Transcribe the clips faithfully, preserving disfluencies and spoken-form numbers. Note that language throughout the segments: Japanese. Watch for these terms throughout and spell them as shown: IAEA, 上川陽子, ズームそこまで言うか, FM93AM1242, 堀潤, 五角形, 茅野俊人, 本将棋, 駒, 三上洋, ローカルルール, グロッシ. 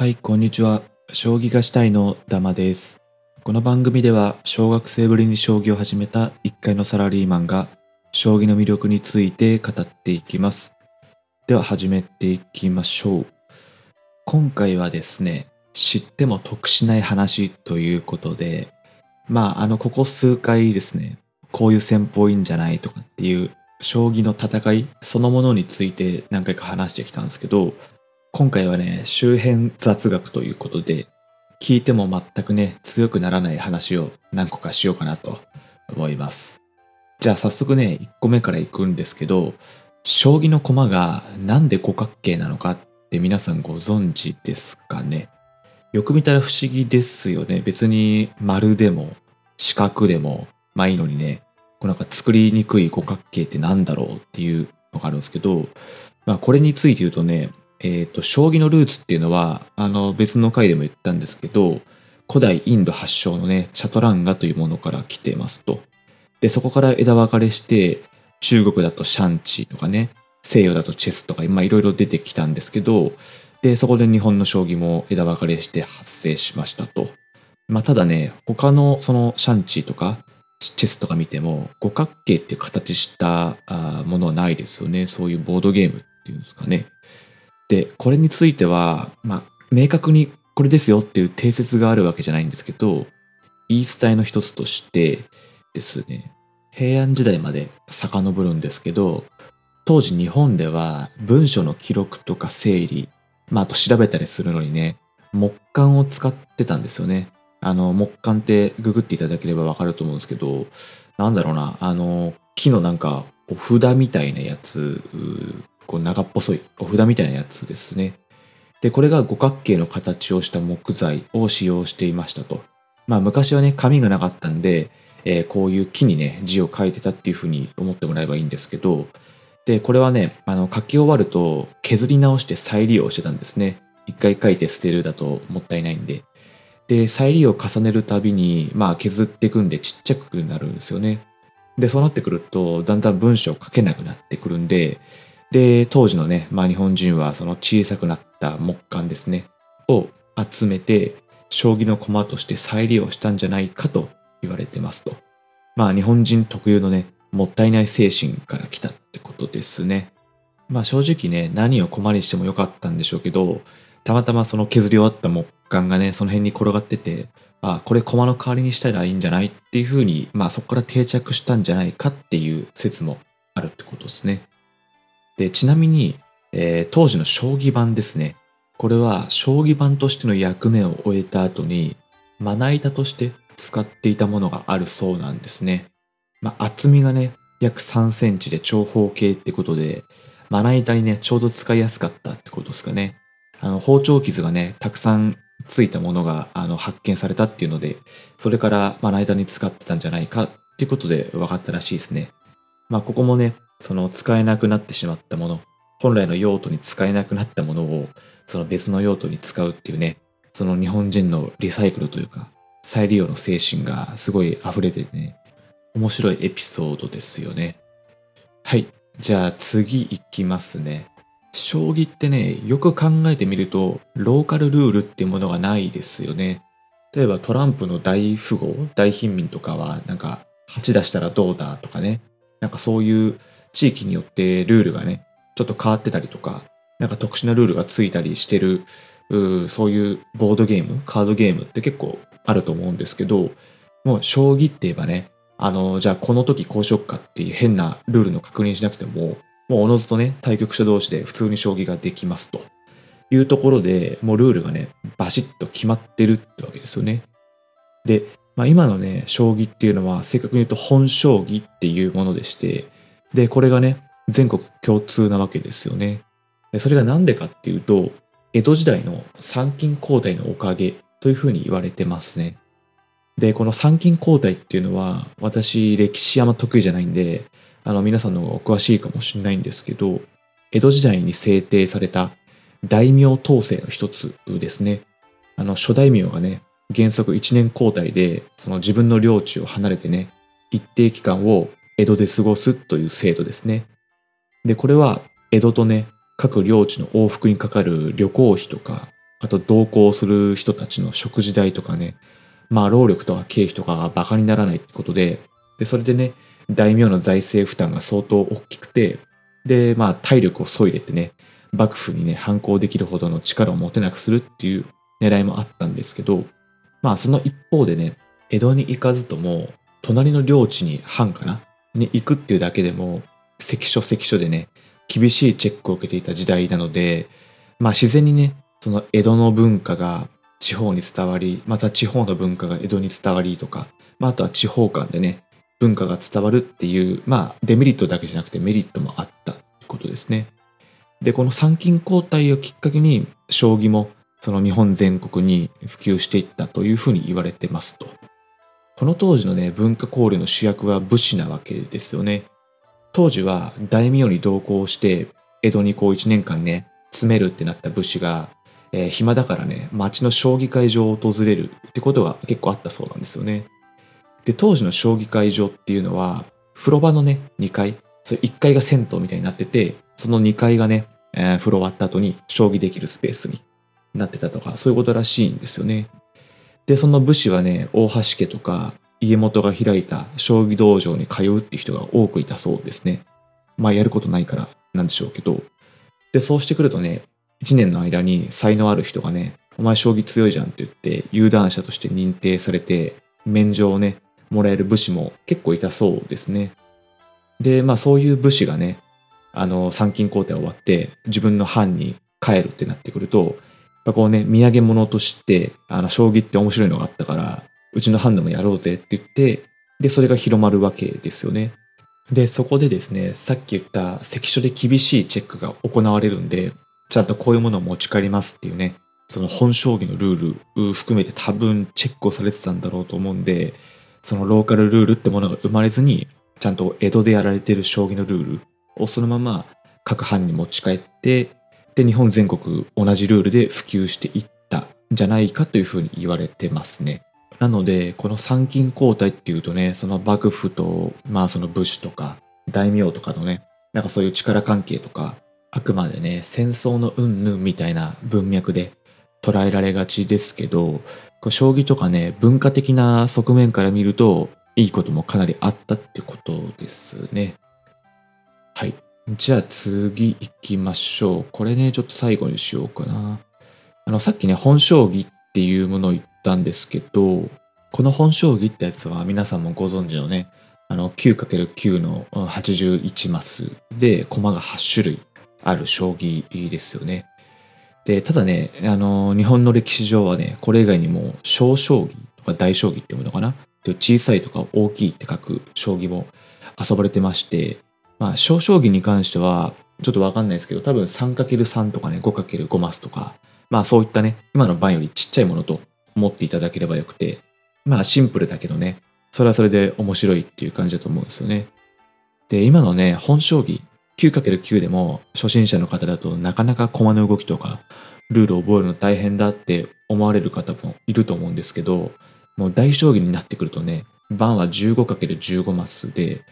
はい、こんにちは。将棋がしたいのダマです。この番組では、小学生ぶりに将棋を始めたいっかいのサラリーマンが、将棋の魅力について語っていきます。では始めていきましょう。今回はですね、知っても得しない話ということで、まあ、あの、ここ数回ですね、こういう戦法いいんじゃないとかっていう、将棋の戦いそのものについて何回か話してきたんですけど、今回はね、周辺雑学ということで、聞いても全くね、強くならない話を何個かしようかなと思います。じゃあ早速ね、いっこめからいくんですけど、将棋の駒がなんで五角形なのかって皆さんご存知ですかね。よく見たら不思議ですよね。別に丸でも四角でもまあいいのにね、こうなんか作りにくい五角形ってなんだろうっていうのがあるんですけど、まあ、これについて言うとね、えーと、将棋のルーツっていうのは、あの別の回でも言ったんですけど、古代インド発祥のね、チャトランガというものから来てますと。で、そこから枝分かれして、中国だとシャンチとかね、西洋だとチェスとか、今いろいろ出てきたんですけど、で、そこで日本の将棋も枝分かれして発生しましたと。まあ、ただね、他のそのシャンチとか、チェスとか見ても五角形っていう形したものはないですよね。そういうボードゲームっていうんですかね。で、これについては、まあ、明確にこれですよっていう定説があるわけじゃないんですけど、言い伝えの一つとしてですね、平安時代まで遡るんですけど、当時日本では文書の記録とか整理、まあ、あと調べたりするのにね、木簡を使ってたんですよね。あの木簡ってググっていただければわかると思うんですけど、なんだろうな、あの木のなんかお札みたいなやつ、こう長っぽそいお札みたいなやつですね。で、これが五角形の形をした木材を使用していましたと。まあ昔はね、紙がなかったんで、えー、こういう木にね字を書いてたっていうふうに思ってもらえばいいんですけど、でこれはね、あの書き終わると削り直して再利用してたんですね。一回書いて捨てるだともったいないんで。で、再利用を重ねるたびに、まあ、削っていくんでちっちゃくなるんですよね。で、そうなってくるとだんだん文章を書けなくなってくるんで、で当時のね、まあ、日本人はその小さくなった木簡ですねを集めて将棋の駒として再利用したんじゃないかと言われてますと。まあ日本人特有のね、もったいない精神から来たってことですね。まあ正直ね、何を駒にしてもよかったんでしょうけど、たまたまその削り終わった木簡がね、その辺に転がってて、あ、これ駒の代わりにしたらいいんじゃないっていうふうに、まあそこから定着したんじゃないかっていう説もあるってことですね。で、ちなみに、えー、当時の将棋盤ですね。これは将棋盤としての役目を終えた後に、まな板として使っていたものがあるそうなんですね。まあ厚みがね、約さんセンチで長方形ってことで、まな板にね、ちょうど使いやすかったってことですかね。あの包丁傷がね、たくさんついたものがあの発見されたっていうので、それからまな板に使ってたんじゃないかっていうことで分かったらしいですね。まあここもね、その使えなくなってしまったもの、本来の用途に使えなくなったものをその別の用途に使うっていうね、その日本人のリサイクルというか再利用の精神がすごい溢れててね、面白いエピソードですよね。はい、じゃあ次いきますね。将棋ってね、よく考えてみるとローカルルールっていうものがないですよね。例えばトランプの大富豪、大貧民とかはなんかはち出したらどうだとかね、なんかそういう地域によってルールがね、ちょっと変わってたりとか、なんか特殊なルールがついたりしてる、うそういうボードゲーム、カードゲームって結構あると思うんですけど、もう将棋って言えばね、あのじゃあこの時こうしよっかっていう変なルールの確認しなくても、もうおのずとね、対局者同士で普通に将棋ができますというところで、もうルールがね、バシッと決まってるってわけですよね。で、まあ、今のね、将棋っていうのは、正確に言うと本将棋っていうものでして、で、これがね、全国共通なわけですよね。で、それがなんでかっていうと、江戸時代の参勤交代のおかげというふうに言われてますね。で、この参勤交代っていうのは、私、歴史あんま得意じゃないんで、あの皆さんの方がお詳しいかもしれないんですけど、江戸時代に制定された大名統制の一つですね。あの諸大名がね、原則いちねん交代でその自分の領地を離れてね、一定期間を江戸で過ごすという制度ですね。で、これは江戸とね、各領地の往復にかかる旅行費とか、あと同行する人たちの食事代とかね、まあ労力とか経費とかがバカにならないってことで、でそれでね、大名の財政負担が相当大きくて、でまあ体力を削いでってね、幕府にね反抗できるほどの力を持てなくするっていう狙いもあったんですけど、まあその一方でね、江戸に行かずとも隣の領地に藩かなに行くっていうだけでも関所関所でね厳しいチェックを受けていた時代なので、まあ自然にねその江戸の文化が地方に伝わり、また地方の文化が江戸に伝わりとか、まあ、あとは地方間でね文化が伝わるっていう、まあデメリットだけじゃなくてメリットもあったってことですね。でこの参勤交代をきっかけに将棋もその日本全国に普及していったというふうに言われてますと。この当時のね文化交流の主役は武士なわけですよね。当時は大名に同行して江戸にこういちねんかんね詰めるってなった武士が、えー、暇だからね町の将棋会場を訪れるってことが結構あったそうなんですよね。で当時の将棋会場っていうのは風呂場のねにかい、それいっかいが銭湯みたいになってて、そのにかいがね、えー、風呂終わった後に将棋できるスペースになってたとか、そういうことらしいんですよね。でその武士はね大橋家とか家元が開いた将棋道場に通うって人が多くいたそうですね。まあやることないからなんでしょうけど。でそうしてくるとね、いちねんの間に才能ある人がね「お前将棋強いじゃん」って言って有段者として認定されて免状をねもらえる武士も結構いたそうですね。でまあそういう武士がねあの参勤交代終わって自分の藩に帰るってなってくると、こうね土産物としてあの将棋って面白いのがあったからうちの藩でもやろうぜって言って、でそれが広まるわけですよね。でそこでですね、さっき言った関所で厳しいチェックが行われるんで、ちゃんとこういうものを持ち帰りますっていうね、その本将棋のルール含めて多分チェックをされてたんだろうと思うんで、そのローカルルールってものが生まれずに、ちゃんと江戸でやられてる将棋のルールをそのまま各藩に持ち帰って、で日本全国同じルールで普及していったんじゃないかというふうに言われてますね。なのでこの参勤交代っていうとね、その幕府とまあその武士とか大名とかのね、なんかそういう力関係とか、あくまでね戦争の云々みたいな文脈で捉えられがちですけど、将棋とかね文化的な側面から見るといいこともかなりあったってことですね。はい、じゃあ次行きましょう。これねちょっと最後にしようかな。あのさっきね本将棋っていうものを言ったんですけど、この本将棋ってやつは皆さんもご存知のね、あの きゅうかけるきゅう のはちじゅういちマスで駒がはちしゅるいある将棋ですよね。でただね、あの日本の歴史上はね、これ以外にも小将棋とか大将棋っていうものかな、小さいとか大きいって書く将棋も遊ばれてまして、まあ、小将棋に関してはちょっとわかんないですけど、多分 さんかけるさん とかね ごかけるご マスとか、まあそういったね今の盤よりちっちゃいものと思っていただければよくて、まあシンプルだけどね、それはそれで面白いっていう感じだと思うんですよね。で今のね本将棋 きゅうかけるきゅう でも初心者の方だとなかなか駒の動きとかルールを覚えるの大変だって思われる方もいると思うんですけど、もう大将棋になってくるとね、盤は じゅうごかけるじゅうご マスで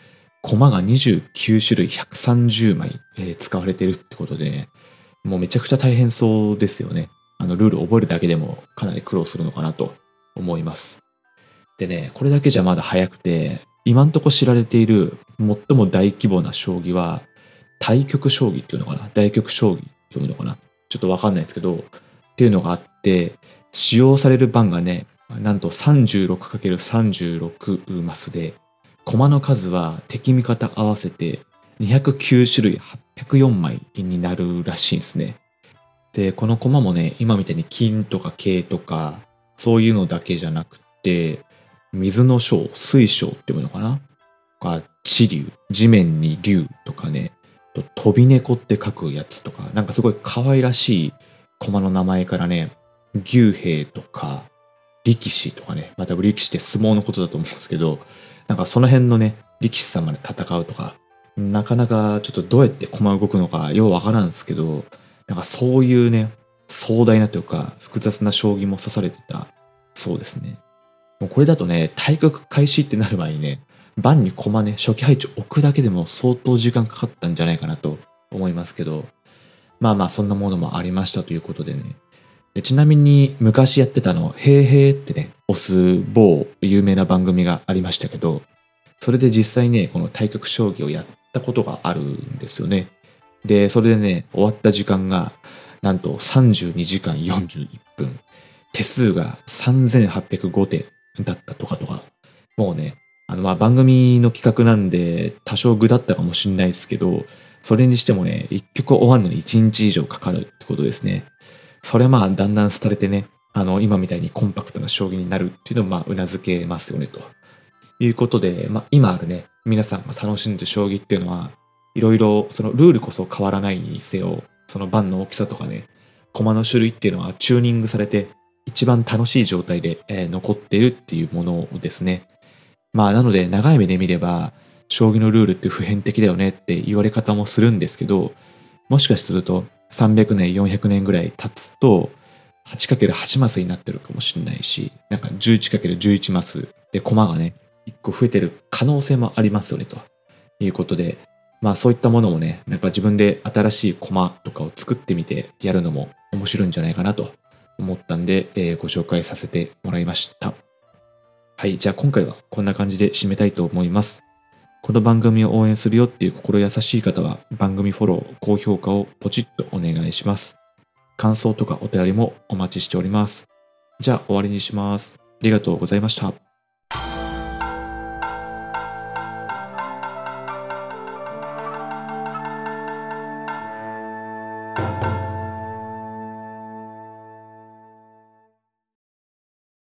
駒がにじゅうきゅうしゅるいひゃくさんじゅうまい、えー、使われてるってことで、ね、もうめちゃくちゃ大変そうですよね。あのルールを覚えるだけでもかなり苦労するのかなと思います。でね、これだけじゃまだ早くて、今んとこ知られている最も大規模な将棋は対局将棋っていうのかな、大局将棋っていうのかな、ちょっとわかんないですけどっていうのがあって、使用される盤がねなんと さんじゅうろくかけるさんじゅうろく マスで、駒の数は敵味方合わせてにひゃくきゅうしゅるいはっぴゃくよんまいになるらしいんですね。でこの駒もね、今みたいに金とか桂とかそういうのだけじゃなくて、水の章、水章っていうのかな、地竜、地面に竜とかね、飛び猫って書くやつとか、なんかすごい可愛らしい駒の名前からね、牛兵とか力士とかね、また力士って相撲のことだと思うんですけど、なんかその辺のね力士さんまで戦うとか、なかなかちょっとどうやって駒動くのかようわからんですけど、なんかそういうね壮大なというか複雑な将棋も指されてたそうですね。もうこれだとね、対局開始ってなる前にね盤に駒ね初期配置置くだけでも相当時間かかったんじゃないかなと思いますけど、まあまあそんなものもありましたということでね、でちなみに昔やってたのへーへーってね押す某有名な番組がありましたけど、それで実際ねこの対局将棋をやったことがあるんですよね。でそれでね終わった時間がなんとさんじゅうにじかんよんじゅういっぷん、手数がさんぜんはっぴゃくごてだったとかとか、もうねあのまあ番組の企画なんで多少具だったかもしれないですけど、それにしてもね一局終わるのにいちにち以上かかるってことですね。それはまあだんだん廃れてね、あの今みたいにコンパクトな将棋になるっていうのもまあうなずけますよねということで、まあ、今あるね皆さんが楽しんでる将棋っていうのはいろいろそのルールこそ変わらないにせよ、その盤の大きさとかね駒の種類っていうのはチューニングされて一番楽しい状態で、えー、残っているっていうものですね。まあなので長い目で見れば将棋のルールって普遍的だよねって言われ方もするんですけど、もしかするとさんびゃくねんよんひゃくねんぐらい経つと はちかけるはち マスになってるかもしれないし、なんか じゅういちかけるじゅういち マスで駒がねいっこ増えてる可能性もありますよねということで、まあそういったものもね、なんか自分で新しい駒とかを作ってみてやるのも面白いんじゃないかなと思ったんで、えー、ご紹介させてもらいました。はい、じゃあ今回はこんな感じで締めたいと思います。この番組を応援するよっていう心優しい方は番組フォロー、高評価をポチッとお願いします。感想とかお便りもお待ちしております。じゃあ終わりにします。ありがとうございました。